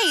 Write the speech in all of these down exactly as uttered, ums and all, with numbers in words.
Hey,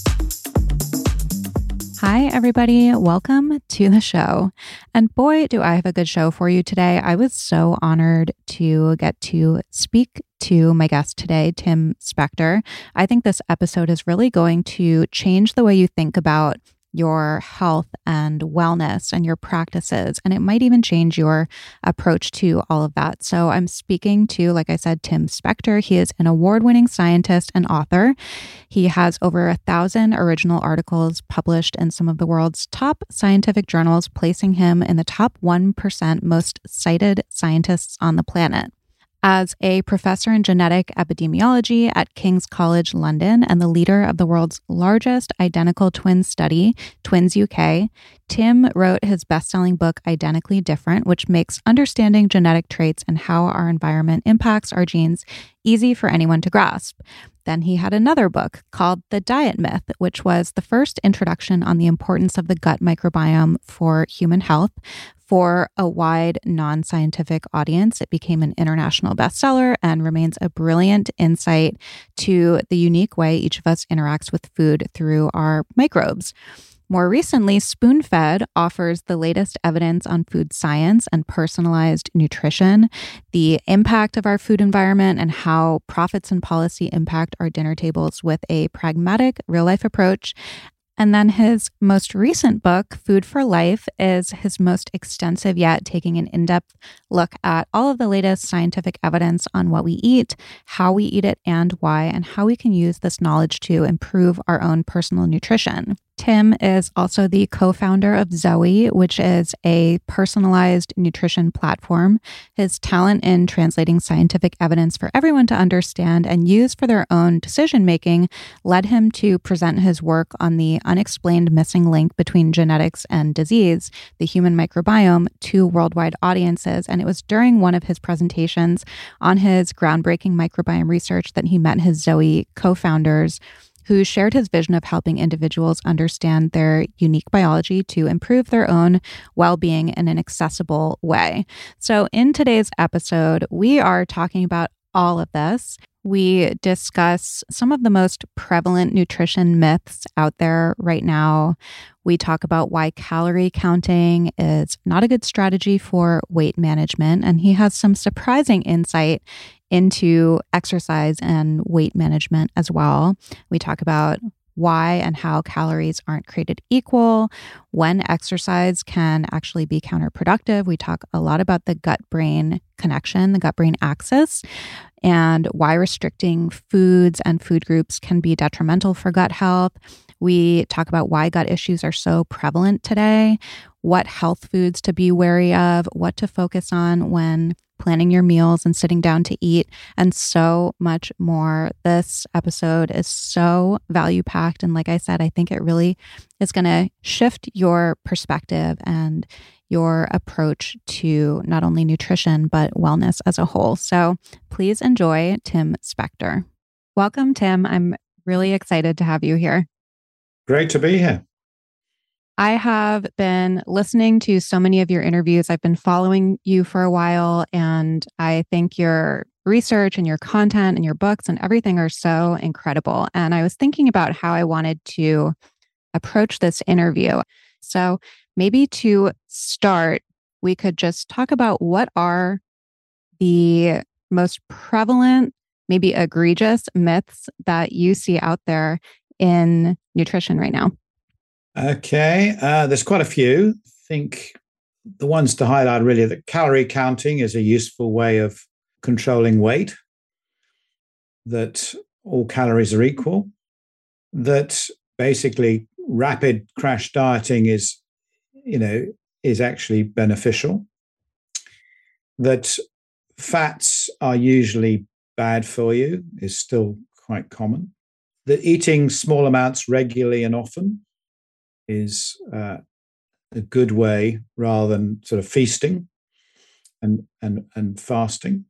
Hi, everybody. Welcome to the show. And boy, do I have a good show for you today. I was so honored to get to speak to my guest today, Tim Spector. I think this episode is really going to change the way you think about your health and wellness and your practices. And it might even change your approach to all of that. So I'm speaking to, like I said, Tim Spector. He is an award-winning scientist and author. He has over a thousand original articles published in some of the world's top scientific journals, placing him in the top one percent most cited scientists on the planet. As a professor in genetic epidemiology at King's College London and the leader of the world's largest identical twin study, Twins U K, Tim wrote his best-selling book, Identically Different, which makes understanding genetic traits and how our environment impacts our genes easy for anyone to grasp. Then he had another book called The Diet Myth, which was the first introduction on the importance of the gut microbiome for human health. For a wide non-scientific audience, it became an international bestseller and remains a brilliant insight to the unique way each of us interacts with food through our microbes. More recently, Spoonfed offers the latest evidence on food science and personalized nutrition, the impact of our food environment, and how profits and policy impact our dinner tables with a pragmatic, real-life approach. And then his most recent book, Food for Life, is his most extensive yet, taking an in-depth look at all of the latest scientific evidence on what we eat, how we eat it, and why, and how we can use this knowledge to improve our own personal nutrition. Tim is also the co-founder of Zoe, which is a personalized nutrition platform. His talent in translating scientific evidence for everyone to understand and use for their own decision-making led him to present his work on the unexplained missing link between genetics and disease, the human microbiome, to worldwide audiences. And it was during one of his presentations on his groundbreaking microbiome research that he met his Zoe co-founders, who shared his vision of helping individuals understand their unique biology to improve their own well-being in an accessible way. So in today's episode, we are talking about all of this. We discuss some of the most prevalent nutrition myths out there right now. We talk about why calorie counting is not a good strategy for weight management, and he has some surprising insight into exercise and weight management as well. We talk about why and how calories aren't created equal, when exercise can actually be counterproductive. We talk a lot about the gut-brain connection, the gut-brain axis, and why restricting foods and food groups can be detrimental for gut health. We talk about why gut issues are so prevalent today, what health foods to be wary of, what to focus on when planning your meals and sitting down to eat, and so much more. This episode is so value-packed. And like I said, I think it really is going to shift your perspective and your approach to not only nutrition, but wellness as a whole. So please enjoy Tim Spector. Welcome, Tim. I'm really excited to have you here. Great to be here. I have been listening to so many of your interviews. I've been following you for a while, and I think your research and your content and your books and everything are so incredible. And I was thinking about how I wanted to approach this interview. So maybe to start, we could just talk about what are the most prevalent, maybe egregious myths that you see out there in nutrition right now. Okay. Uh, there's quite a few. I think the ones to highlight really are that calorie counting is a useful way of controlling weight, that all calories are equal, that basically rapid crash dieting is, you know, is actually beneficial, that fats are usually bad for you is still quite common, that eating small amounts regularly and often is uh, a good way rather than sort of feasting and and and fasting.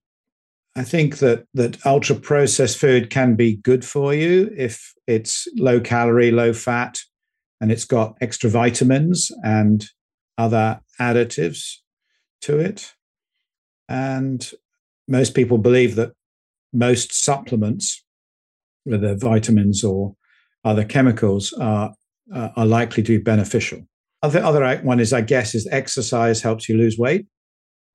I think that that ultra-processed food can be good for you if it's low-calorie, low-fat, and it's got extra vitamins and other additives to it. And most people believe that most supplements, whether vitamins or other chemicals, are uh, are likely to be beneficial. Other other one is, I guess, is exercise helps you lose weight.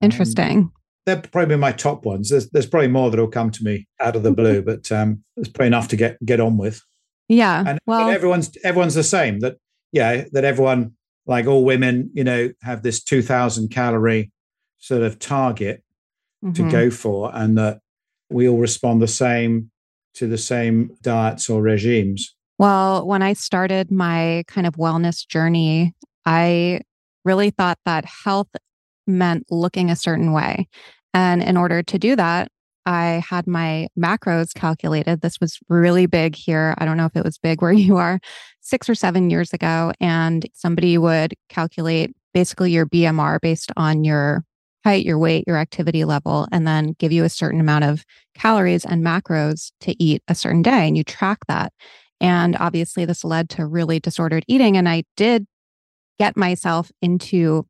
Interesting. Um, They're probably my top ones. There's, there's probably more that'll come to me out of the blue, but um, it's probably enough to get get on with. Yeah, and well, everyone's everyone's the same. That yeah, that everyone, like all women, you know, have this two thousand calorie sort of target mm-hmm. to go for, and that we all respond the same to the same diets or regimes. Well, when I started my kind of wellness journey, I really thought that health meant looking a certain way. And in order to do that, I had my macros calculated. This was really big here. I don't know if it was big where you are six or seven years ago. And somebody would calculate basically your B M R based on your height, your weight, your activity level, and then give you a certain amount of calories and macros to eat a certain day. And you track that. And obviously this led to really disordered eating. And I did get myself into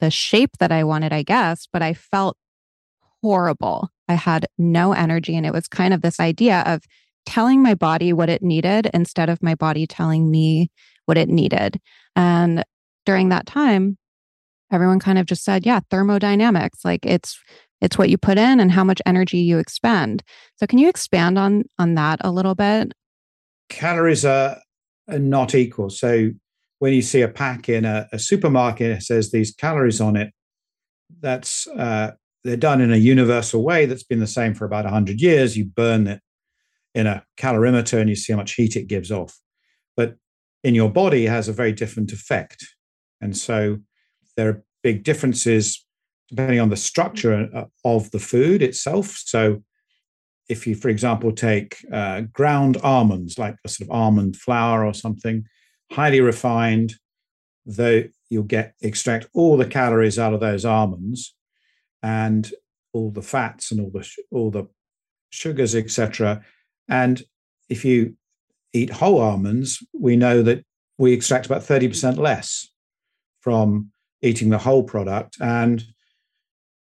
the shape that I wanted, I guess, but I felt horrible. I had no energy. And it was kind of this idea of telling my body what it needed instead of my body telling me what it needed. And during that time, everyone kind of just said, yeah, thermodynamics, like it's it's what you put in and how much energy you expend. So can you expand on, on that a little bit? Calories are, are not equal. So when you see a pack in a, a supermarket that says these calories on it, that's uh, they're done in a universal way that's been the same for about one hundred years. You burn it in a calorimeter and you see how much heat it gives off. But in your body, it has a very different effect. And so there are big differences depending on the structure of the food itself. So if you, for example, take uh, ground almonds, like a sort of almond flour or something, highly refined, though you'll get extract all the calories out of those almonds and all the fats and all the all the sugars, et cetera. And if you eat whole almonds, we know that we extract about thirty percent less from eating the whole product. And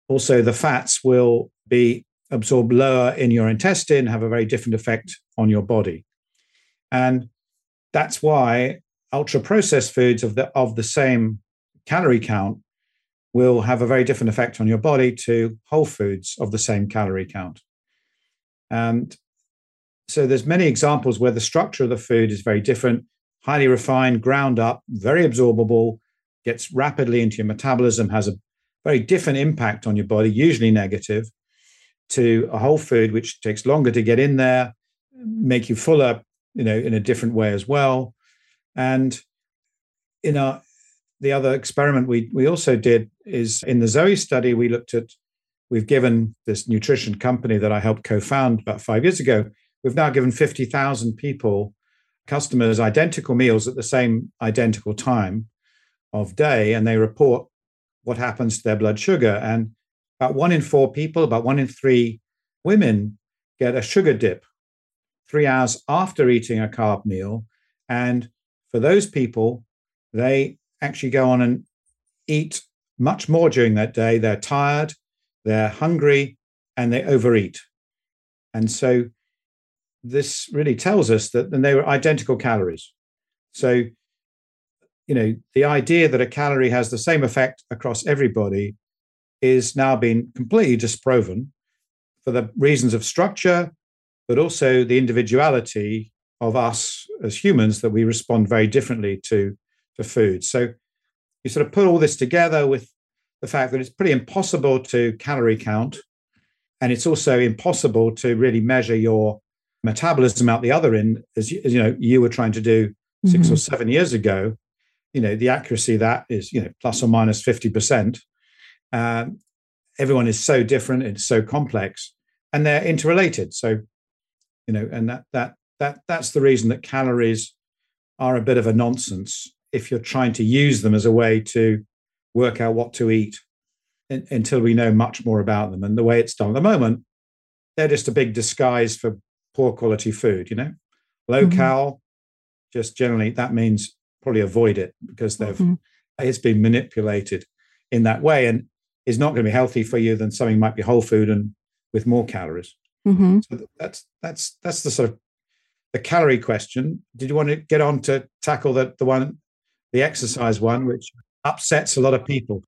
also the fats will be absorbed lower in your intestine, have a very different effect on your body. And that's why ultra-processed foods of the of the same calorie count will have a very different effect on your body to whole foods of the same calorie count. And so there's many examples where the structure of the food is very different, highly refined, ground up, very absorbable, gets rapidly into your metabolism, has a very different impact on your body, usually negative, to a whole food, which takes longer to get in there, make you fuller, you know, in a different way as well. And in our the other experiment we we also did is in the Zoe study, we looked at, we've given this nutrition company that I helped co-found about five years ago, we've now given fifty thousand people, customers, identical meals at the same identical time of day, and they report what happens to their blood sugar. And about one in four people, about one in three women get a sugar dip three hours after eating a carb meal. And for those people, they actually go on and eat much more during that day. They're tired, they're hungry, and they overeat. And so this really tells us that then they were identical calories. So, you know, the idea that a calorie has the same effect across everybody is now been completely disproven for the reasons of structure, but also the individuality of us as humans, that we respond very differently to, to food. So you sort of put all this together with the fact that it's pretty impossible to calorie count, and it's also impossible to really measure your metabolism out the other end, as you, as you know, you were trying to do six mm-hmm. or seven years ago. You know, the accuracy of that is, you know, plus or minus fifty percent. Um, everyone is so different. It's so complex, and they're interrelated. So, you know, and that, that, that, that's the reason that calories are a bit of a nonsense if you're trying to use them as a way to work out what to eat in, until we know much more about them. And the way it's done at the moment, they're just a big disguise for poor quality food, you know, low mm-hmm. cal, just generally, that means probably avoid it, because they've mm-hmm. it's been manipulated in that way and is not going to be healthy for you than something might be whole food and with more calories. Mm-hmm. So that's that's that's the sort of the calorie question. Did you want to get on to tackle the the one, the exercise one, which upsets a lot of people?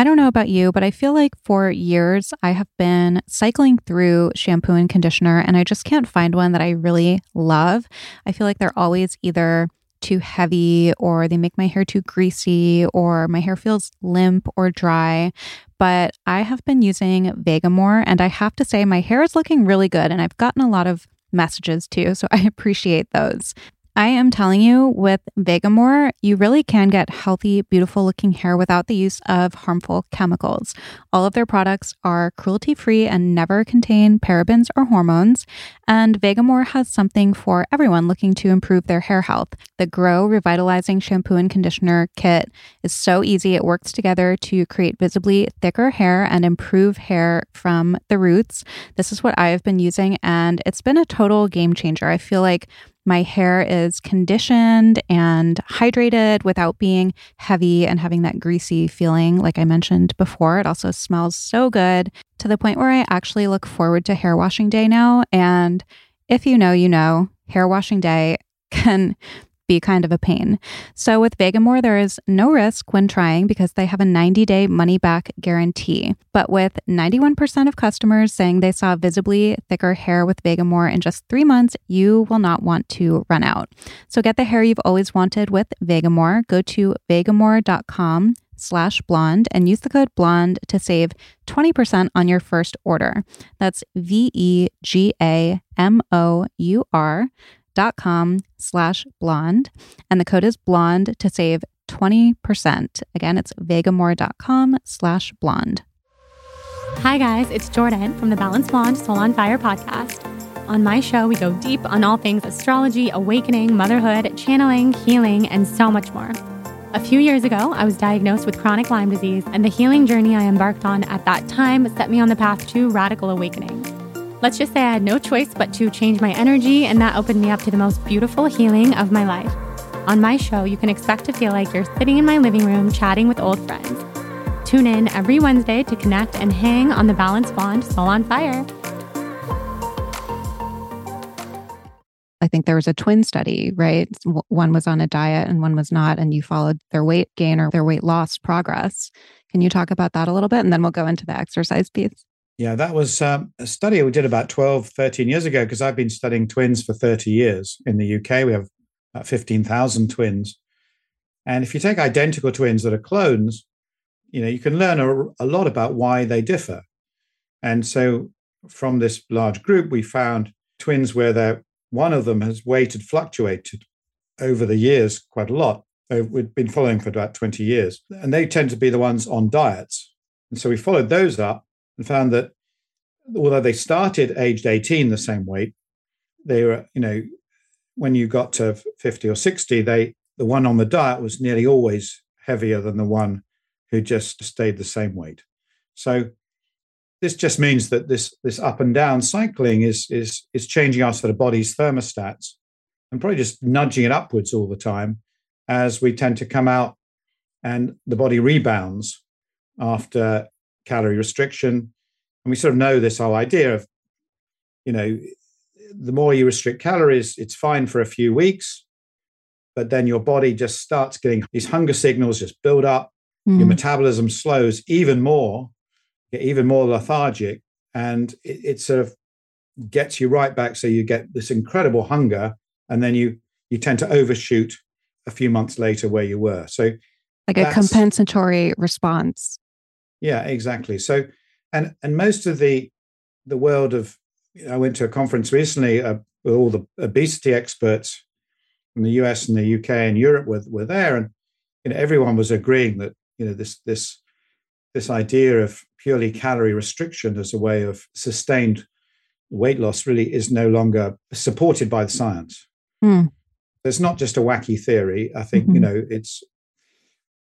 I don't know about you, but I feel like for years I have been cycling through shampoo and conditioner, and I just can't find one that I really love. I feel like they're always either too heavy, or they make my hair too greasy, or my hair feels limp or dry. But I have been using VEGAMOUR, and I have to say my hair is looking really good, and I've gotten a lot of messages too, so I appreciate those. I am telling you, with VEGAMOUR, you really can get healthy, beautiful looking hair without the use of harmful chemicals. All of their products are cruelty-free and never contain parabens or hormones. And VEGAMOUR has something for everyone looking to improve their hair health. The Grow Revitalizing Shampoo and Conditioner Kit is so easy. It works together to create visibly thicker hair and improve hair from the roots. This is what I have been using, and it's been a total game changer. I feel like my hair is conditioned and hydrated without being heavy and having that greasy feeling, like I mentioned before. It also smells so good, to the point where I actually look forward to hair washing day now. And if you know, you know, hair washing day can be kind of a pain. So with VEGAMOUR, there is no risk when trying, because they have a ninety-day money-back guarantee. But with ninety-one percent of customers saying they saw visibly thicker hair with VEGAMOUR in just three months, you will not want to run out. So get the hair you've always wanted with VEGAMOUR. Go to vegamour.com slash blonde and use the code blonde to save twenty percent on your first order. That's V E G A M O U R dot com slash blonde. And the code is blonde to save twenty percent. Again, it's vegamour.com slash blonde. Hi guys, it's Jordan from the Balanced Blonde Soul on Fire podcast. On my show, we go deep on all things astrology, awakening, motherhood, channeling, healing, and so much more. A few years ago, I was diagnosed with chronic Lyme disease, and the healing journey I embarked on at that time set me on the path to radical awakening. Let's just say I had no choice but to change my energy, and that opened me up to the most beautiful healing of my life. On my show, you can expect to feel like you're sitting in my living room chatting with old friends. Tune in every Wednesday to connect and hang on the Balanced Blonde Soul on Fire. I think there was a twin study, right? One was on a diet and one was not, and you followed their weight gain or their weight loss progress. Can you talk about that a little bit? And then we'll go into the exercise piece. Yeah, that was um, a study we did about twelve, thirteen years ago, because I've been studying twins for thirty years in the U K. We have about fifteen thousand twins. And if you take identical twins that are clones, you know, you can learn a, a lot about why they differ. And so from this large group, we found twins where they're, one of them has weighted fluctuated over the years quite a lot. We've been following for about twenty years. And they tend to be the ones on diets. And so we followed those up and found that although they started aged eighteen the same weight, they were, you know, when you got to fifty or sixty, they the one on the diet was nearly always heavier than the one who just stayed the same weight. So this just means that this this up and down cycling is is is changing our sort of body's thermostats and probably just nudging it upwards all the time, as we tend to come out and the body rebounds after calorie restriction. And we sort of know this whole idea of, you know, the more you restrict calories, it's fine for a few weeks, but then your body just starts getting these hunger signals just build up. Mm. Your metabolism slows even more, get even more lethargic, and it, it sort of gets you right back. So you get this incredible hunger, and then you you tend to overshoot a few months later where you were. So like a compensatory response. Yeah, exactly. So, and and most of the the world of, you know, I went to a conference recently uh, with all the obesity experts from the U S and the U K and Europe were were there, and you know everyone was agreeing that you know this this this idea of purely calorie restriction as a way of sustained weight loss really is no longer supported by the science. Mm. It's not just a wacky theory. I think mm-hmm. you know it's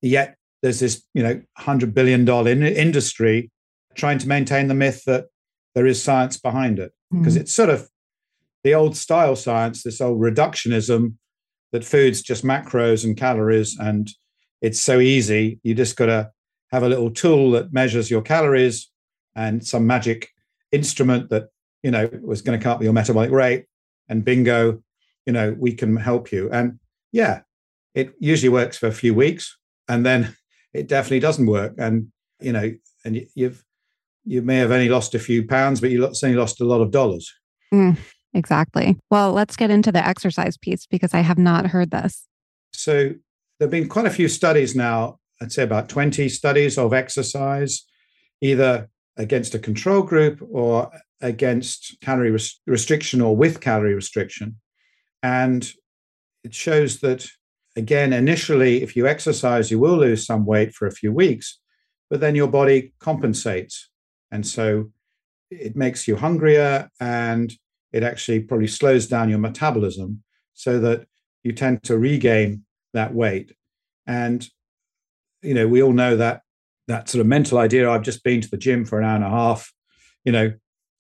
yet. There's this, you know, one hundred billion dollars in- industry trying to maintain the myth that there is science behind it. Because mm. it's sort of the old style science, this old reductionism that food's just macros and calories and it's so easy. You just got to have a little tool that measures your calories and some magic instrument that, you know, was going to cut your metabolic rate and bingo, you know, we can help you. And yeah, it usually works for a few weeks and then it definitely doesn't work, and you know, and you've you may have only lost a few pounds, but you certainly lost a lot of dollars. Mm, exactly. Well, let's get into the exercise piece because I have not heard this. So there've been quite a few studies now. I'd say about twenty studies of exercise, either against a control group or against calorie rest- restriction or with calorie restriction, and it shows that. Again, initially, if you exercise, you will lose some weight for a few weeks, but then your body compensates. And so it makes you hungrier and it actually probably slows down your metabolism so that you tend to regain that weight. And, you know, we all know that that sort of mental idea, I've just been to the gym for an hour and a half, you know,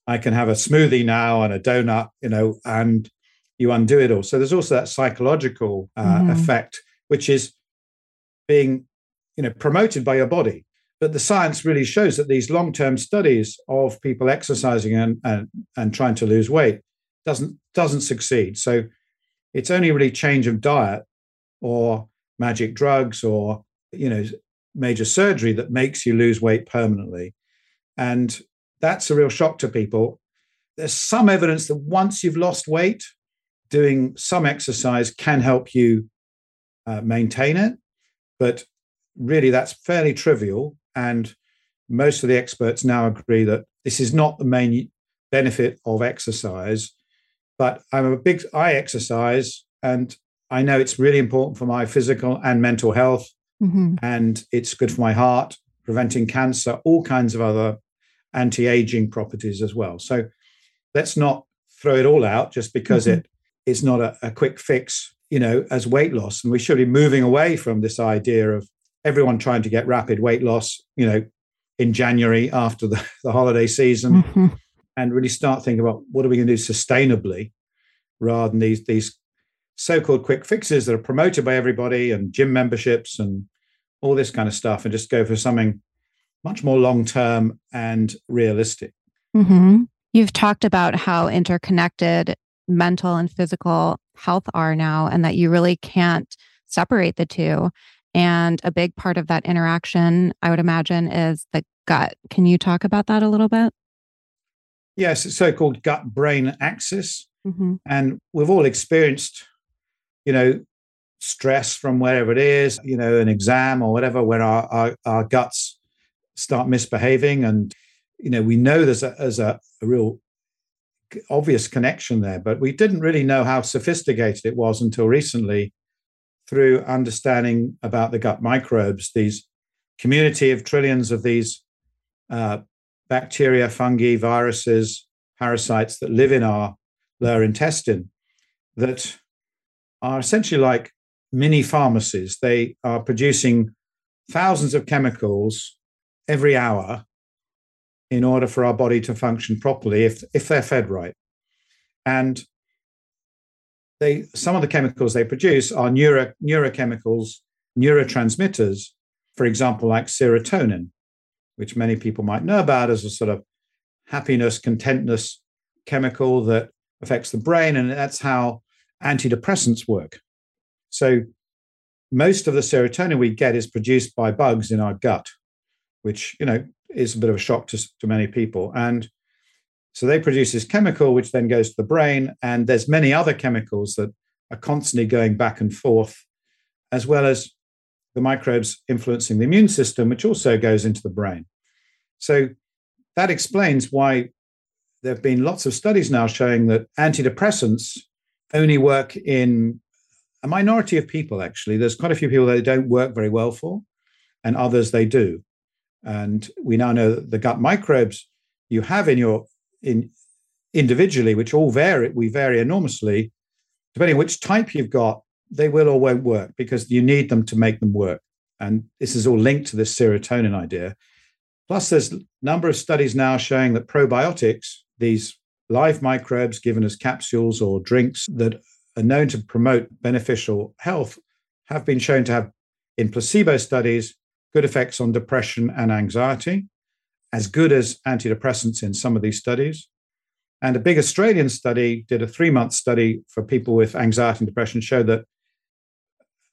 I can have a smoothie now and a donut, you know, and you undo it all. So there's also that psychological uh, mm-hmm. effect, which is being, you know, promoted by your body. But the science really shows that these long-term studies of people exercising and and, and trying to lose weight doesn't doesn't succeed. So it's only really change of diet or magic drugs or, you know, major surgery that makes you lose weight permanently. And that's a real shock to people. There's some evidence that once you've lost weight, doing some exercise can help you uh, maintain it, but really that's fairly trivial. And most of the experts now agree that this is not the main benefit of exercise. But I'm a big, I exercise and I know it's really important for my physical and mental health. Mm-hmm. And it's good for my heart, preventing cancer, all kinds of other anti-aging properties as well. So let's not throw it all out just because mm-hmm. it It's not a, a quick fix, you know, as weight loss. And we should be moving away from this idea of everyone trying to get rapid weight loss, you know, in January after the, the holiday season mm-hmm. and really start thinking about what are we going to do sustainably rather than these, these so-called quick fixes that are promoted by everybody and gym memberships and all this kind of stuff, and just go for something much more long-term and realistic. Mm-hmm. You've talked about how interconnected mental and physical health are now, and that you really can't separate the two. And a big part of that interaction, I would imagine, is the gut. Can you talk about that a little bit? Yes, it's so-called gut-brain axis. Mm-hmm. And we've all experienced, you know, stress from wherever it is, you know, an exam or whatever, when our, our, our guts start misbehaving. And, you know, we know there's a, there's a, a real obvious connection there, but we didn't really know how sophisticated it was until recently through understanding about the gut microbes, these community of trillions of these uh, bacteria, fungi, viruses, parasites that live in our lower intestine that are essentially like mini pharmacies. They are producing thousands of chemicals every hour in order for our body to function properly if if they're fed right. And they some of the chemicals they produce are neuro, neurochemicals, neurotransmitters, for example, like serotonin, which many people might know about as a sort of happiness, contentness chemical that affects the brain, and that's how antidepressants work. So most of the serotonin we get is produced by bugs in our gut, which, you know, is a bit of a shock to, to many people. And so they produce this chemical, which then goes to the brain. And there's many other chemicals that are constantly going back and forth, as well as the microbes influencing the immune system, which also goes into the brain. So that explains why there have been lots of studies now showing that antidepressants only work in a minority of people, actually. There's quite a few people that they don't work very well for, and others they do. And we now know that the gut microbes you have in your in individually, which all vary, we vary enormously, depending on which type you've got, they will or won't work because you need them to make them work. And this is all linked to this serotonin idea. Plus, there's a number of studies now showing that probiotics, these live microbes given as capsules or drinks that are known to promote beneficial health, have been shown to have, in placebo studies, good effects on depression and anxiety, as good as antidepressants in some of these studies. And a big Australian study did a three-month study for people with anxiety and depression, showed that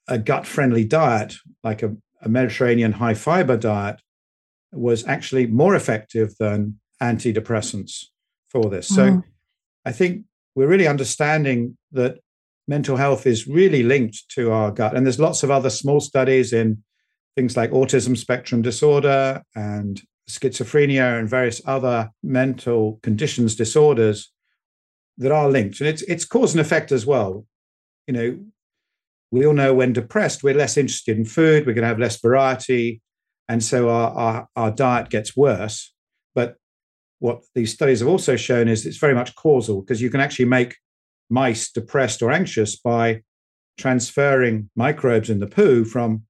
a gut-friendly diet, like a, a Mediterranean high-fiber diet, was actually more effective than antidepressants for this. So mm. I think we're really understanding that mental health is really linked to our gut. And there's lots of other small studies in things like autism spectrum disorder and schizophrenia and various other mental conditions, disorders that are linked. And it's it's cause and effect as well. You know, we all know when depressed, we're less interested in food, we're going to have less variety. And so our, our, our diet gets worse. But what these studies have also shown is it's very much causal, because you can actually make mice depressed or anxious by transferring microbes in the poo from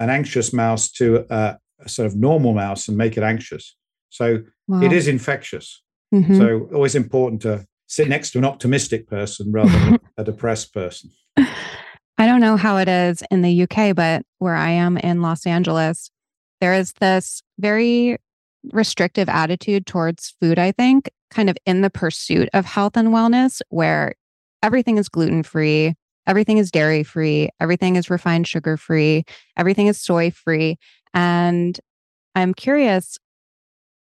an anxious mouse to a, a sort of normal mouse and make it anxious. So wow. It is infectious. Mm-hmm. So always important to sit next to an optimistic person rather than a depressed person. I don't know how it is in the U K, but where I am in Los Angeles, there is this very restrictive attitude towards food, I think, kind of in the pursuit of health and wellness, where everything is gluten-free, everything is dairy-free, everything is refined sugar-free, everything is soy-free. And I'm curious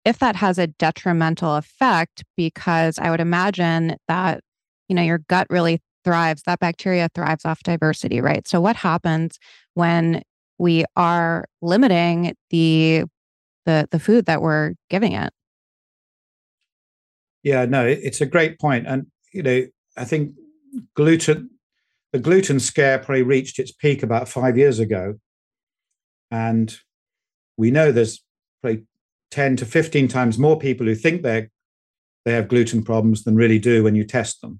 if that has a detrimental effect, because I would imagine that, you know, your gut really thrives, that bacteria thrives off diversity, right? So what happens when we are limiting the, the the food that we're giving it? Yeah, no, it's a great point. And, you know, I think gluten, the gluten scare probably reached its peak about five years ago. And we know there's probably ten to fifteen times more people who think they they have gluten problems than really do when you test them.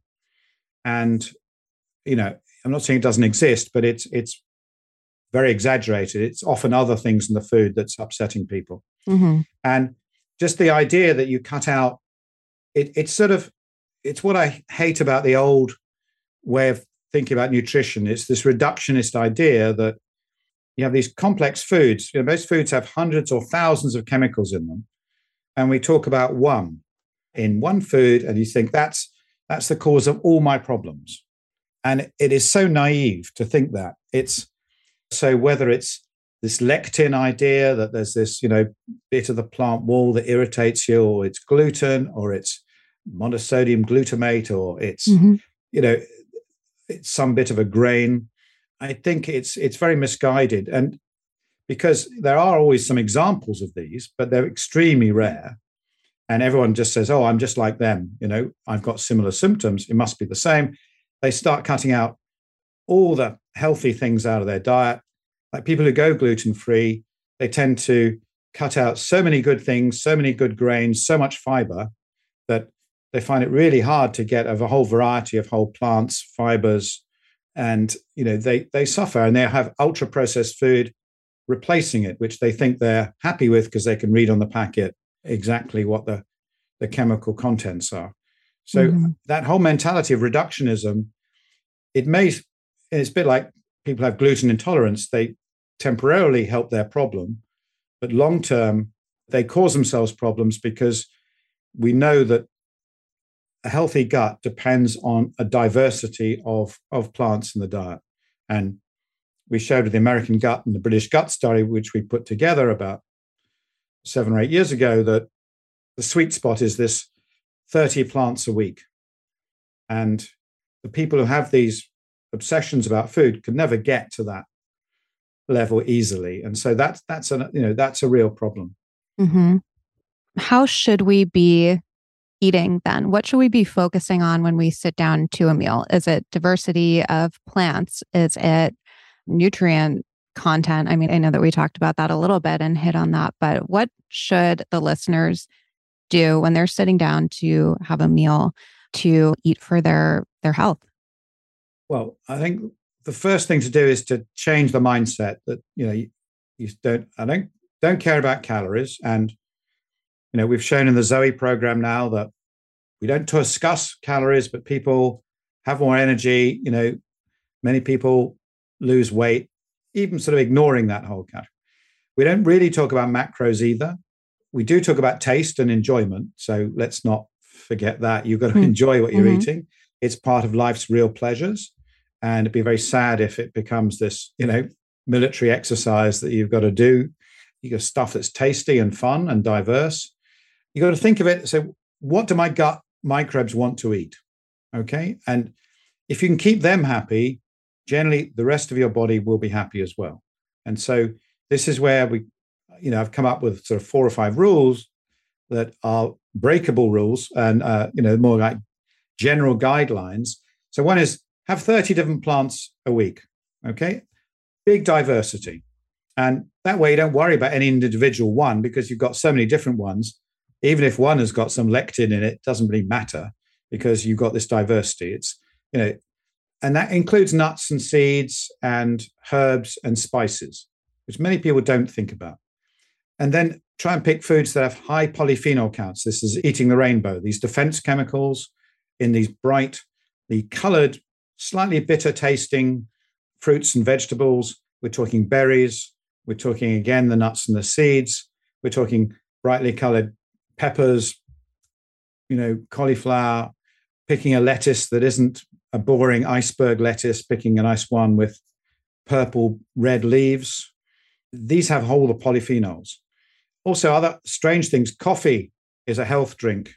And, you know, I'm not saying it doesn't exist, but it's it's very exaggerated. It's often other things in the food that's upsetting people. Mm-hmm. And just the idea that you cut out, it, it's sort of, it's what I hate about the old way of thinking about nutrition. It's this reductionist idea that you have these complex foods. You know, most foods have hundreds or thousands of chemicals in them. And we talk about one in one food, and you think that's that's the cause of all my problems. And it is so naive to think that. It's So whether it's this lectin idea that there's this, you know, bit of the plant wall that irritates you, or it's gluten, or it's monosodium glutamate, or it's, mm-hmm. you know, it's some bit of a grain, I think it's it's very misguided. And because there are always some examples of these, but they're extremely rare. And everyone just says, oh, I'm just like them. You know, I've got similar symptoms. It must be the same. They start cutting out all the healthy things out of their diet. Like people who go gluten-free, they tend to cut out so many good things, so many good grains, so much fiber, that they find it really hard to get a whole variety of whole plants, fibers, and you know they they suffer, and they have ultra-processed food replacing it, which they think they're happy with because they can read on the packet exactly what the, the chemical contents are. So mm-hmm. that whole mentality of reductionism it may, it's a bit like people have gluten intolerance. They temporarily help their problem, but long-term, they cause themselves problems because we know that a healthy gut depends on a diversity of, of plants in the diet. And we showed with the American Gut and the British Gut Study, which we put together about seven or eight years ago, that the sweet spot is this thirty plants a week. And the people who have these obsessions about food can never get to that level easily. And so that's, that's an, you know, that's a real problem. Mm-hmm. How should we be eating then? What should we be focusing on when we sit down to a meal? Is it diversity of plants? Is it nutrient content? I mean, I know that we talked about that a little bit and hit on that, but what should the listeners do when they're sitting down to have a meal to eat for their, their health? Well, I think the first thing to do is to change the mindset that, you know, you, you don't, I don't, don't care about calories. And, you know, we've shown in the Zoe program now that we don't discuss calories, but people have more energy. You know, many people lose weight, even sort of ignoring that whole category. We don't really talk about macros either. We do talk about taste and enjoyment. So let's not forget that. You've got to enjoy what you're mm-hmm. eating. It's part of life's real pleasures. And it'd be very sad if it becomes this, you know, military exercise that you've got to do. You got stuff that's tasty and fun and diverse. You got to think of it. So what do my gut microbes want to eat? Okay. And if you can keep them happy, generally the rest of your body will be happy as well. And so this is where we, you know, I've come up with sort of four or five rules that are breakable rules and, uh, you know, more like general guidelines. So one is have thirty different plants a week. Okay. Big diversity. And that way you don't worry about any individual one because you've got so many different ones. Even if one has got some lectin in it, it doesn't really matter because you've got this diversity. It's, you know, and that includes nuts and seeds and herbs and spices, which many people don't think about. And then try and pick foods that have high polyphenol counts. This is eating the rainbow, these defense chemicals in these bright, the colored, slightly bitter tasting fruits and vegetables. We're talking berries. We're talking, again, the nuts and the seeds. We're talking brightly colored peppers, you know, cauliflower, picking a lettuce that isn't a boring iceberg lettuce, picking a nice one with purple red leaves. These have whole the polyphenols. Also, other strange things. Coffee is a health drink,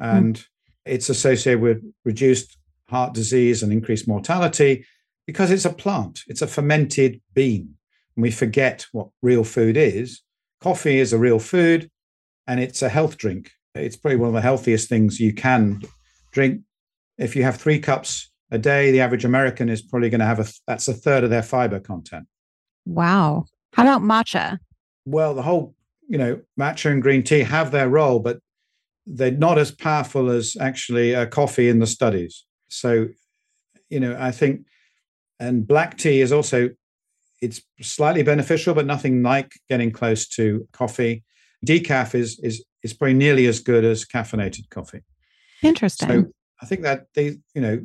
and mm. it's associated with reduced heart disease and increased mortality because it's a plant. It's a fermented bean. And we forget what real food is. Coffee is a real food, and it's a health drink. It's probably one of the healthiest things you can drink. If you have three cups a day, the average American is probably going to have a, that's a third of their fiber content. Wow. How about matcha? Well, the whole, you know, matcha and green tea have their role, but they're not as powerful as actually uh, coffee in the studies. So, you know, I think, and black tea is also, it's slightly beneficial, but nothing like getting close to coffee. Decaf is is is probably nearly as good as caffeinated coffee. Interesting. So I think that they, you know,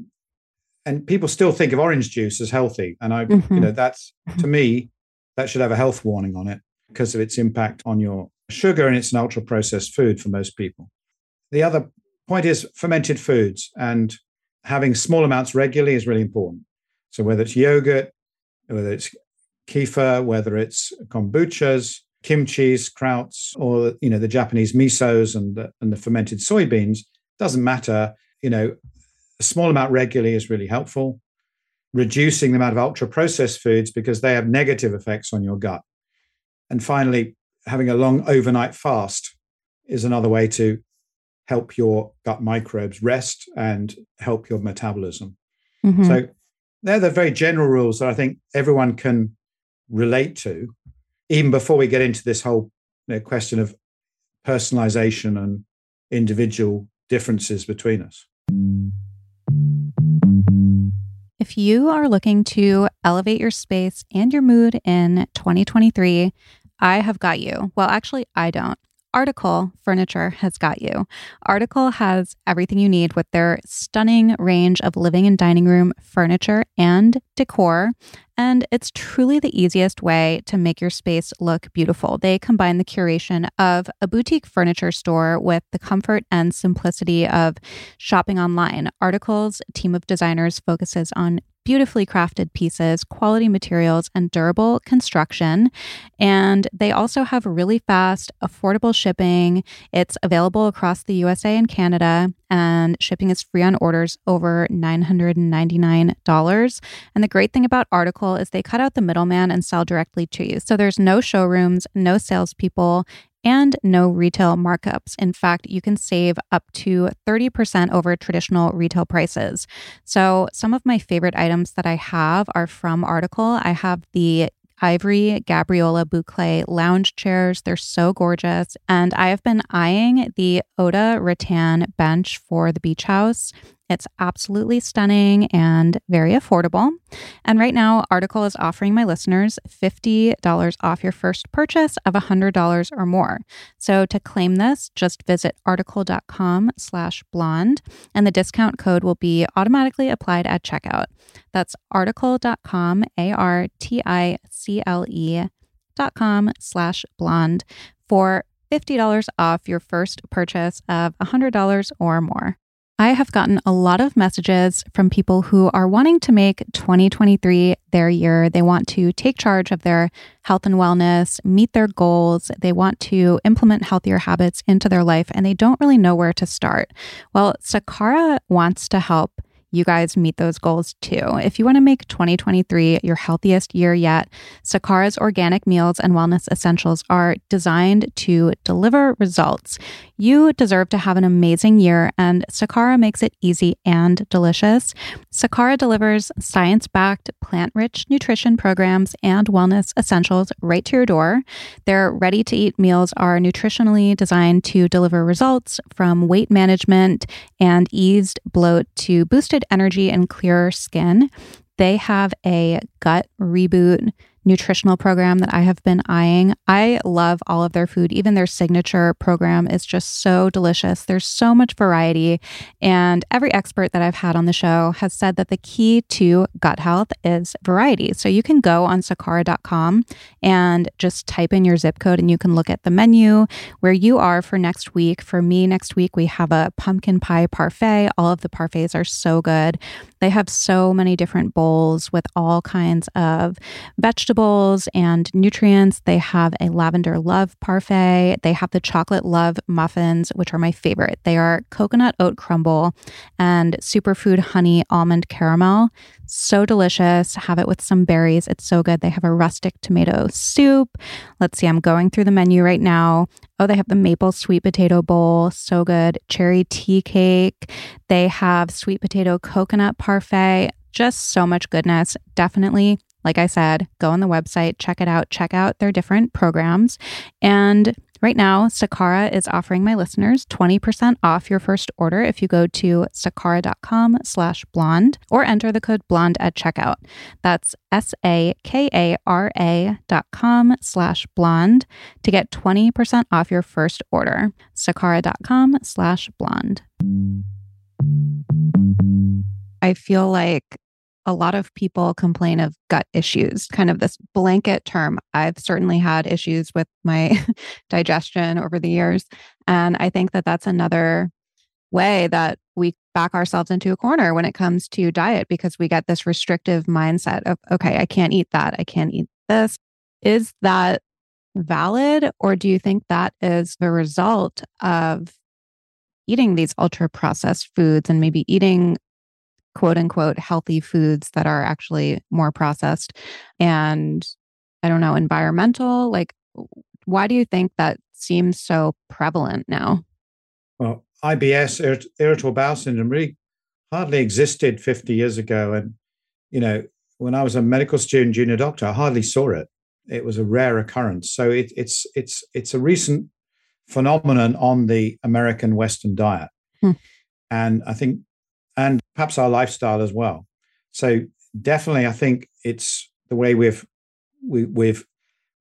and people still think of orange juice as healthy, and I, mm-hmm. you know, that's to me that should have a health warning on it because of its impact on your sugar, and it's an ultra processed food for most people. The other point is fermented foods, and having small amounts regularly is really important. So whether it's yogurt, whether it's kefir, whether it's kombuchas, kimchis, krauts, or, you know, the Japanese misos and the, and the fermented soybeans, doesn't matter. You know, a small amount regularly is really helpful. Reducing the amount of ultra-processed foods because they have negative effects on your gut. And finally, having a long overnight fast is another way to help your gut microbes rest and help your metabolism. Mm-hmm. So they're the very general rules that I think everyone can relate to, even before we get into this whole, you know, question of personalization and individual differences between us. If you are looking to elevate your space and your mood in twenty twenty-three, I have got you. Well, actually, I don't. Article Furniture has got you. Article has everything you need with their stunning range of living and dining room furniture and decor. And it's truly the easiest way to make your space look beautiful. They combine the curation of a boutique furniture store with the comfort and simplicity of shopping online. Article's team of designers focuses on beautifully crafted pieces, quality materials, and durable construction. And they also have really fast, affordable shipping. It's available across the U S A and Canada, and shipping is free on orders over nine hundred ninety-nine dollars. And the great thing about Article is they cut out the middleman and sell directly to you. So there's no showrooms, no salespeople, and no retail markups. In fact, you can save up to thirty percent over traditional retail prices. So some of my favorite items that I have are from Article. I have the Ivory Gabriola Boucle lounge chairs. They're so gorgeous. And I have been eyeing the Oda rattan bench for the beach house. It's absolutely stunning and very affordable. And right now, Article is offering my listeners fifty dollars off your first purchase of one hundred dollars or more. So to claim this, just visit article.com slash blonde, and the discount code will be automatically applied at checkout. That's article dot com, A R T I C L E dot com slash blonde for fifty dollars off your first purchase of one hundred dollars or more. I have gotten a lot of messages from people who are wanting to make twenty twenty-three their year. They want to take charge of their health and wellness, meet their goals. They want to implement healthier habits into their life, and they don't really know where to start. Well, Sakara wants to help you guys meet those goals too. If you want to make twenty twenty-three your healthiest year yet, Sakara's organic meals and wellness essentials are designed to deliver results. You deserve to have an amazing year, and Sakara makes it easy and delicious. Sakara delivers science-backed, plant-rich nutrition programs and wellness essentials right to your door. Their ready-to-eat meals are nutritionally designed to deliver results from weight management and eased bloat to boosted energy and clearer skin. They have a gut reboot nutritional program that I have been eyeing. I love all of their food. Even their signature program is just so delicious. There's so much variety. And every expert that I've had on the show has said that the key to gut health is variety. So you can go on sakara dot com and just type in your zip code, and you can look at the menu where you are for next week. For me, next week, we have a pumpkin pie parfait. All of the parfaits are so good. They have so many different bowls with all kinds of vegetables and nutrients. They have a lavender love parfait. They have the chocolate love muffins, which are my favorite. They are coconut oat crumble and superfood honey almond caramel. So delicious. Have it with some berries. It's so good. They have a rustic tomato soup. Let's see. I'm going through the menu right now. Oh, they have the maple sweet potato bowl. So good. Cherry tea cake. They have sweet potato coconut parfait. Just so much goodness. Definitely, like I said, go on the website, check it out, check out their different programs. And right now, Sakara is offering my listeners twenty percent off your first order if you go to sakara.com slash blonde or enter the code blonde at checkout. That's S-A-K-A-R-A dot com slash blonde to get twenty percent off your first order. Sakara.com slash blonde. I feel like a lot of people complain of gut issues, kind of this blanket term. I've certainly had issues with my digestion over the years. And I think that that's another way that we back ourselves into a corner when it comes to diet, because we get this restrictive mindset of, okay, I can't eat that. I can't eat this. Is that valid? Or do you think that is the result of eating these ultra processed foods and maybe eating quote unquote healthy foods that are actually more processed and, I don't know, environmental? Like, why do you think that seems so prevalent now? Well, I B S, irrit- irritable bowel syndrome, really hardly existed fifty years ago. And, you know, when I was a medical student, junior doctor, I hardly saw it. It was a rare occurrence. So it, it's, it's, it's a recent phenomenon on the American Western diet. Hmm. And I think, and perhaps our lifestyle as well. So definitely, I think it's the way we've we, we've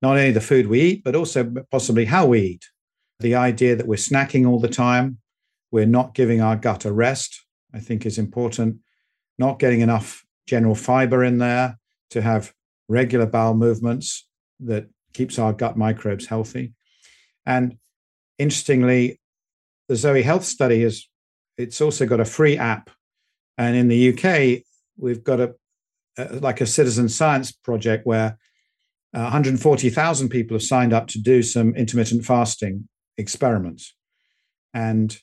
not only the food we eat, but also possibly how we eat. The idea that we're snacking all the time, we're not giving our gut a rest, I think is important. Not getting enough general fiber in there to have regular bowel movements that keeps our gut microbes healthy. And interestingly, the Zoe Health Study is, it's also got a free app. And in the U K, we've got a, a like a citizen science project where uh, one hundred forty thousand people have signed up to do some intermittent fasting experiments. And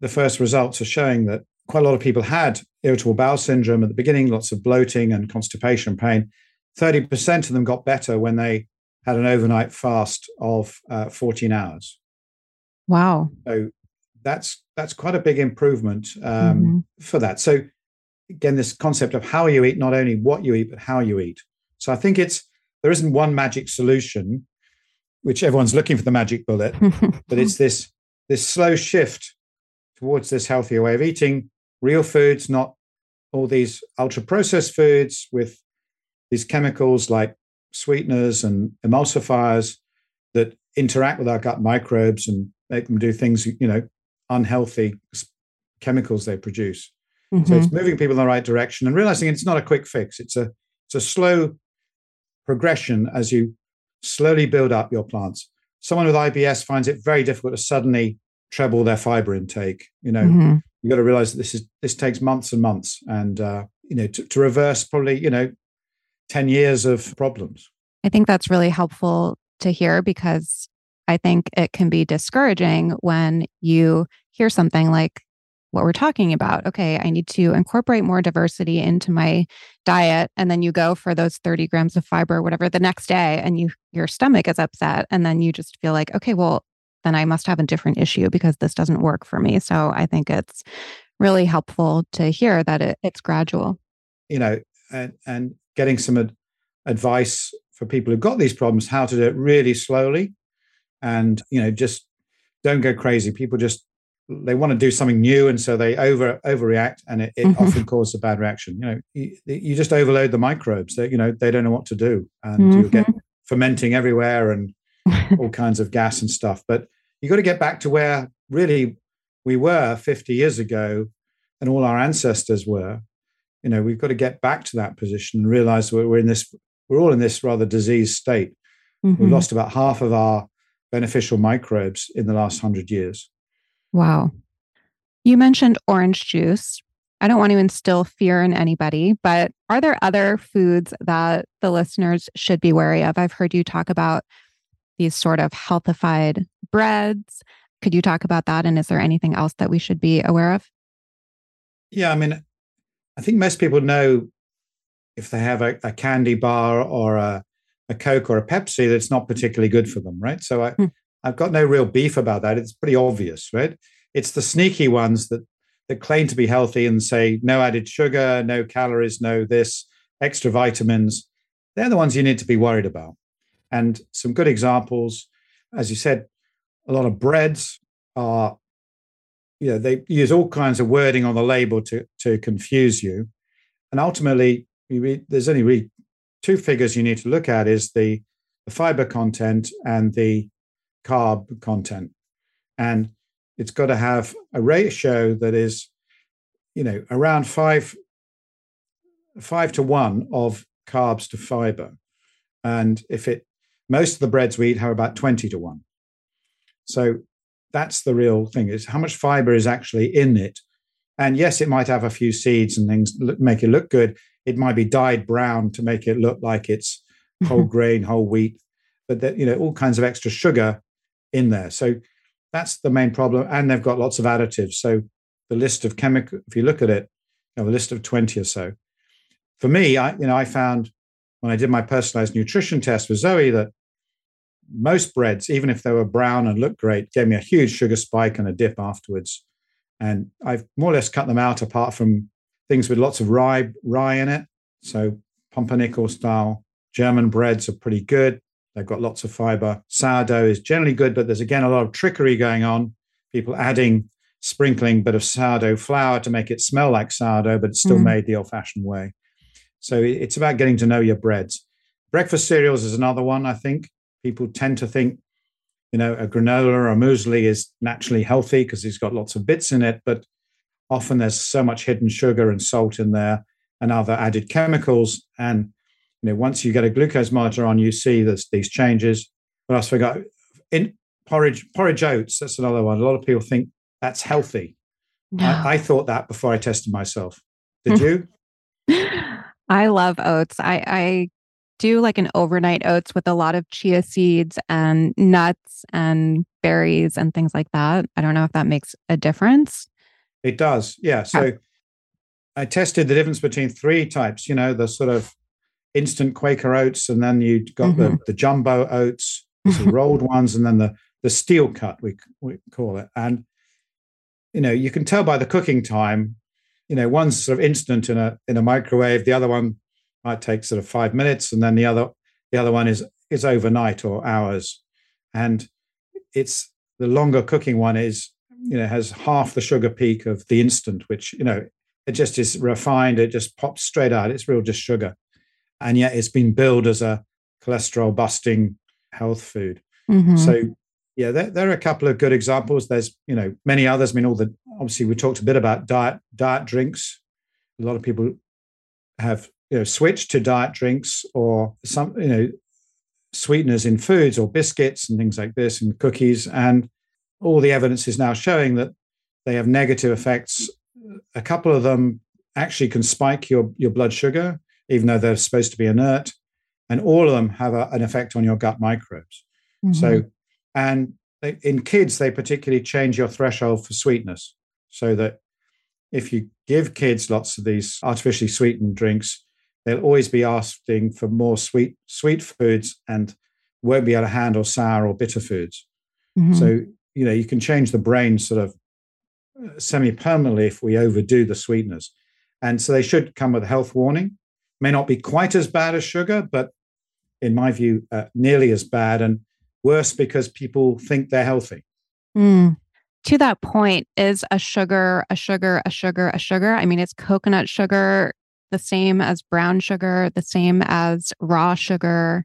the first results are showing that quite a lot of people had irritable bowel syndrome at the beginning, lots of bloating and constipation pain. thirty percent of them got better when they had an overnight fast of uh, fourteen hours. Wow. So that's that's quite a big improvement um, mm-hmm. for that. So again, this concept of how you eat, not only what you eat, but how you eat. So I think it's there isn't one magic solution, which everyone's looking for the magic bullet, but it's this this slow shift towards this healthier way of eating, real foods, not all these ultra-processed foods with these chemicals like sweeteners and emulsifiers that interact with our gut microbes and make them do things, you know, unhealthy chemicals they produce. Mm-hmm. So it's moving people in the right direction and realizing it's not a quick fix. It's a it's a slow progression as you slowly build up your plants. Someone with I B S finds it very difficult to suddenly treble their fiber intake. You know, mm-hmm. you got to realize that this is this takes months and months, and uh, you know, to, to reverse probably, you know, ten years of problems. I think that's really helpful to hear, because I think it can be discouraging when you hear something like what we're talking about. Okay, I need to incorporate more diversity into my diet. And then you go for those thirty grams of fiber or whatever the next day, and you your stomach is upset. And then you just feel like, okay, well, then I must have a different issue because this doesn't work for me. So I think it's really helpful to hear that it, it's gradual. You know, and, and getting some ad- advice for people who've got these problems, how to do it really slowly. And, you know, just don't go crazy. People just, they want to do something new. And so they over overreact, and it, it mm-hmm. often causes a bad reaction. You know, you, you just overload the microbes. They, you know, they don't know what to do. And mm-hmm. you get fermenting everywhere and all kinds of gas and stuff. But you got to get back to where really we were fifty years ago and all our ancestors were. You know, we've got to get back to that position and realize we're, we're in this, we're all in this rather diseased state. Mm-hmm. We've lost about half of our beneficial microbes in the last hundred years. Wow. You mentioned orange juice. I don't want to instill fear in anybody, but are there other foods that the listeners should be wary of? I've heard you talk about these sort of healthified breads. Could you talk about that? And is there anything else that we should be aware of? Yeah, I mean, I think most people know if they have a, a candy bar or a, a Coke or a Pepsi, that's not particularly good for them, right? So I, mm. I've got no real beef about that. It's pretty obvious, right? It's the sneaky ones that, that claim to be healthy and say no added sugar, no calories, no this, extra vitamins. They're the ones you need to be worried about. And some good examples, as you said, a lot of breads are, you know, they use all kinds of wording on the label to, to confuse you. And ultimately, you read, there's only really two figures you need to look at is the, the fiber content and the carb content. And it's got to have a ratio that is, you know, around five, five to one of carbs to fiber. And if it, most of the breads we eat have about twenty to one. So that's the real thing, is how much fiber is actually in it. And yes, it might have a few seeds and things look, make it look good. It might be dyed brown to make it look like it's whole grain, whole wheat, but that, you know, all kinds of extra sugar in there. So that's the main problem. And they've got lots of additives. So the list of chemical, if you look at it, you know, a list of twenty or so. For me, I, you know, I found when I did my personalized nutrition test with Zoe that most breads, even if they were brown and looked great, gave me a huge sugar spike and a dip afterwards. And I've more or less cut them out apart from things with lots of rye rye in it. So pumpernickel style German breads are pretty good. They've got lots of fiber. Sourdough is generally good, but there's again a lot of trickery going on. People adding, sprinkling a bit of sourdough flour to make it smell like sourdough, but it's still mm-hmm. made the old-fashioned way. So it's about getting to know your breads. Breakfast cereals is another one, I think. People tend to think You know, a granola or a muesli is naturally healthy because it's got lots of bits in it, but often there's so much hidden sugar and salt in there and other added chemicals. And, you know, once you get a glucose monitor on, you see there's these changes. What else we got? In porridge, porridge oats, that's another one. A lot of people think that's healthy. No. I, I thought that before I tested myself. Did you? I love oats. I, I do like an overnight oats with a lot of chia seeds and nuts and berries and things like that. I don't know if that makes a difference. It does. Yeah. So oh. I tested the difference between three types, you know, the sort of instant Quaker oats, and then you got mm-hmm. the, the jumbo oats, the rolled ones, and then the, the steel cut, we, we call it. And, you know, you can tell by the cooking time, you know, one's sort of instant in a in a microwave, the other one might take sort of five minutes, and then the other the other one is is overnight or hours. And it's the longer cooking one is, you know, has half the sugar peak of the instant, which, you know, it just is refined, it just pops straight out. It's real just sugar. And yet it's been billed as a cholesterol busting health food. Mm-hmm. So yeah, there, there are a couple of good examples. There's, you know, many others. I mean, all the obviously we talked a bit about diet diet drinks. A lot of people have, you know, switched to diet drinks or some, you know, sweeteners in foods or biscuits and things like this and cookies. And all the evidence is now showing that they have negative effects. A couple of them actually can spike your, your blood sugar, even though they're supposed to be inert. And all of them have a, an effect on your gut microbes. Mm-hmm. So, and they, in kids, they particularly change your threshold for sweetness, so that if you give kids lots of these artificially sweetened drinks, they'll always be asking for more sweet sweet foods and won't be able to handle sour or bitter foods. Mm-hmm. So, you know, you can change the brain sort of semi-permanently if we overdo the sweeteners. And so they should come with a health warning. May not be quite as bad as sugar, but in my view, uh, nearly as bad, and worse because people think they're healthy. Mm. To that point, is a sugar, a sugar, a sugar, a sugar? I mean, is coconut sugar the same as brown sugar, the same as raw sugar,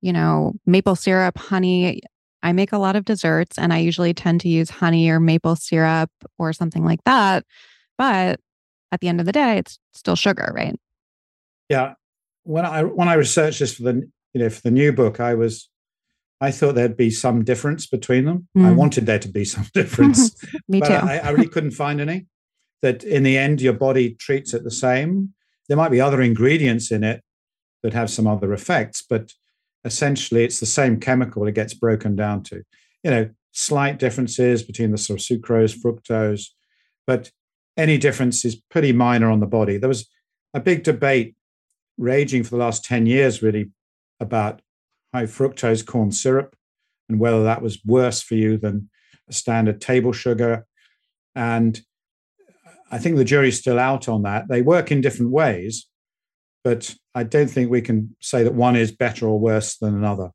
you know, maple syrup, honey? I make a lot of desserts and I usually tend to use honey or maple syrup or something like that. But at the end of the day, it's still sugar, right? Yeah. When I when I researched this for the, you know, for the new book, I was I thought there'd be some difference between them. Mm. I wanted there to be some difference. Me but too. I, I really couldn't find any. That in the end, your body treats it the same. There might be other ingredients in it that have some other effects, but essentially it's the same chemical it gets broken down to. You know, slight differences between the sort of sucrose, fructose, but any difference is pretty minor on the body. There was a big debate raging for the last ten years, really, about high fructose corn syrup and whether that was worse for you than a standard table sugar. And I think the jury's still out on that. They work in different ways, but I don't think we can say that one is better or worse than another.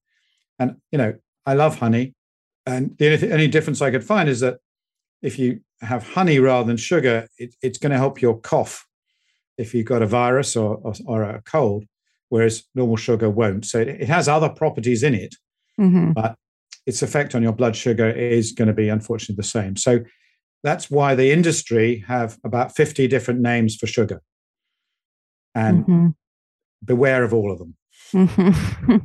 And, you know, I love honey. And the only, th- only difference I could find is that if you have honey rather than sugar, it, it's going to help your cough if you've got a virus or, or, or a cold, whereas normal sugar won't. So it, it has other properties in it, mm-hmm. but its effect on your blood sugar is going to be, unfortunately, the same. So that's why the industry have about fifty different names for sugar. And mm-hmm. beware of all of them. Mm-hmm.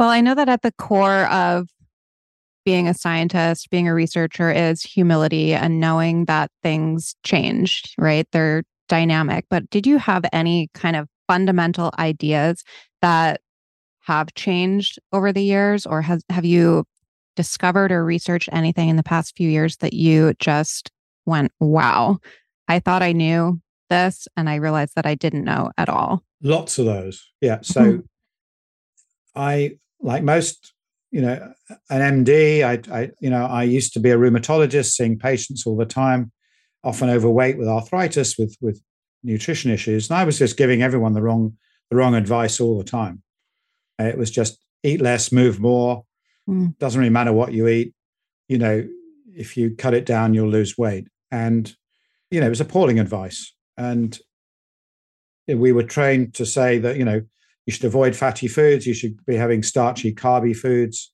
Well, I know that at the core of being a scientist, being a researcher is humility and knowing that things change, right? They're dynamic. But did you have any kind of fundamental ideas that have changed over the years, or has, have you discovered or researched anything in the past few years that you just went, wow, I thought I knew this and I realized that I didn't know at all? Lots of those. Yeah. So mm-hmm. I, like most, you know, an M D, I, I, you know, I used to be a rheumatologist, seeing patients all the time, often overweight with arthritis, with, with nutrition issues. And I was just giving everyone the wrong, the wrong advice all the time. It was just eat less, move more. Mm. Doesn't really matter what you eat. You know, if you cut it down, you'll lose weight. And, you know, it was appalling advice. And we were trained to say that, you know, you should avoid fatty foods. You should be having starchy, carby foods.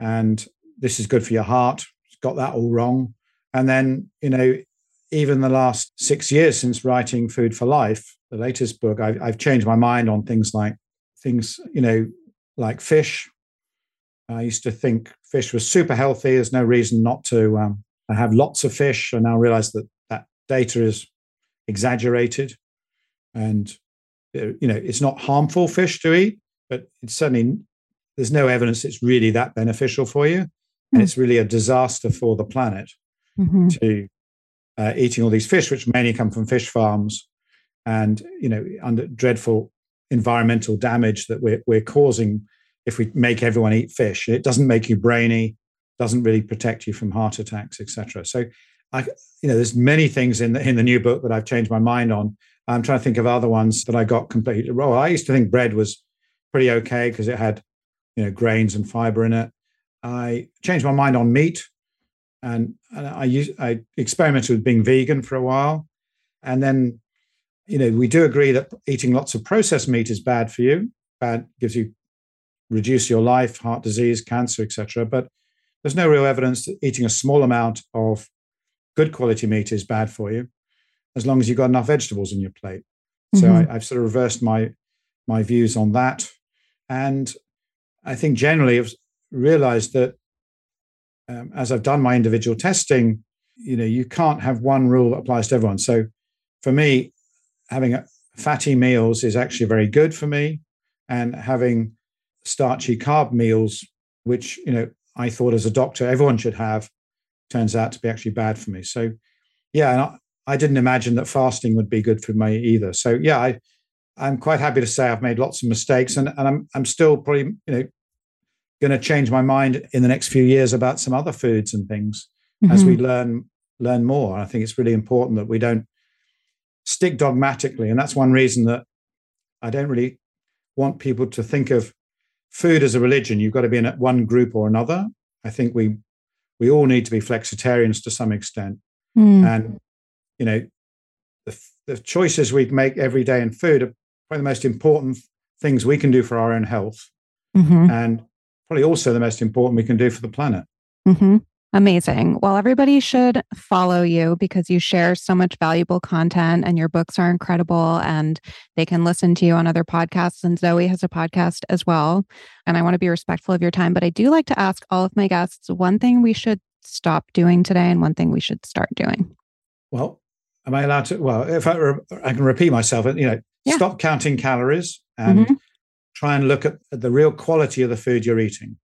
And this is good for your heart. Got that all wrong. And then, you know, even the last six years since writing Food for Life, the latest book, I've, I've changed my mind on things like things, you know, like fish. I used to think fish was super healthy. There's no reason not to um, have lots of fish. I now realize that that data is exaggerated, and, you know, it's not harmful fish to eat, but it's certainly, there's no evidence it's really that beneficial for you. And it's really a disaster for the planet mm-hmm. to uh, eating all these fish, which mainly come from fish farms, and, you know, under dreadful environmental damage that we're, we're causing if we make everyone eat fish. It doesn't make you brainy, doesn't really protect you from heart attacks, et cetera. So, I, you know, there's many things in the, in the new book that I've changed my mind on. I'm trying to think of other ones that I got completely wrong. I used to think bread was pretty okay because it had, you know, grains and fiber in it. I changed my mind on meat, and, and I, used, I experimented with being vegan for a while. And then, you know, we do agree that eating lots of processed meat is bad for you. Bad, gives you, reduce your life, heart disease, cancer, et cetera. But there's no real evidence that eating a small amount of good quality meat is bad for you, as long as you've got enough vegetables on your plate. Mm-hmm. So I, I've sort of reversed my my views on that. And I think generally, it was, realized that um, as I've done my individual testing, you know, you can't have one rule that applies to everyone. So for me, having fatty meals is actually very good for me, and having starchy carb meals, which, you know, I thought as a doctor everyone should have, turns out to be actually bad for me. So yeah, and I, I didn't imagine that fasting would be good for me either. So yeah, I, I'm quite happy to say I've made lots of mistakes, and, and I'm I'm still probably, you know, going to change my mind in the next few years about some other foods and things mm-hmm. as we learn learn more. And I think it's really important that we don't stick dogmatically. And that's one reason that I don't really want people to think of food as a religion. You've got to be in one group or another. I think we we all need to be flexitarians to some extent. Mm. And, you know, the, the choices we make every day in food are probably the most important things we can do for our own health. Mm-hmm. And probably also the most important we can do for the planet. Mm-hmm. Amazing. Well, everybody should follow you because you share so much valuable content, and your books are incredible, and they can listen to you on other podcasts. And Zoe has a podcast as well. And I want to be respectful of your time, but I do like to ask all of my guests one thing we should stop doing today and one thing we should start doing. Well, am I allowed to? Well, if I, re- I can repeat myself, you know, yeah. Stop counting calories and mm-hmm. try and look at the real quality of the food you're eating.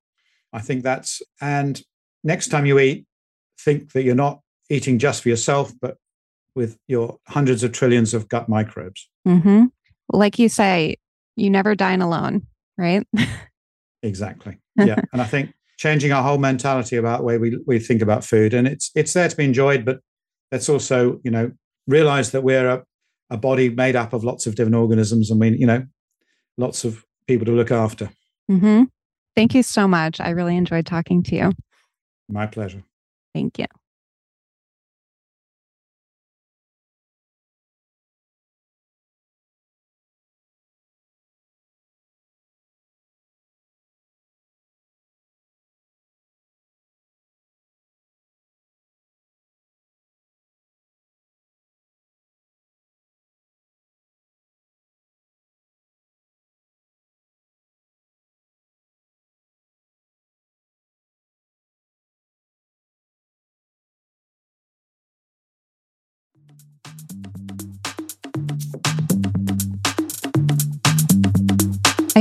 I think that's, and next time you eat, think that you're not eating just for yourself, but with your hundreds of trillions of gut microbes. Mm-hmm. Like you say, you never dine alone, right? Exactly. Yeah. And I think changing our whole mentality about the way we, we think about food, and it's, it's there to be enjoyed, but let's also, you know, realize that we're a, a body made up of lots of different organisms, and we, you know, lots of people to look after. Mm-hmm. Thank you so much. I really enjoyed talking to you. My pleasure. Thank you. I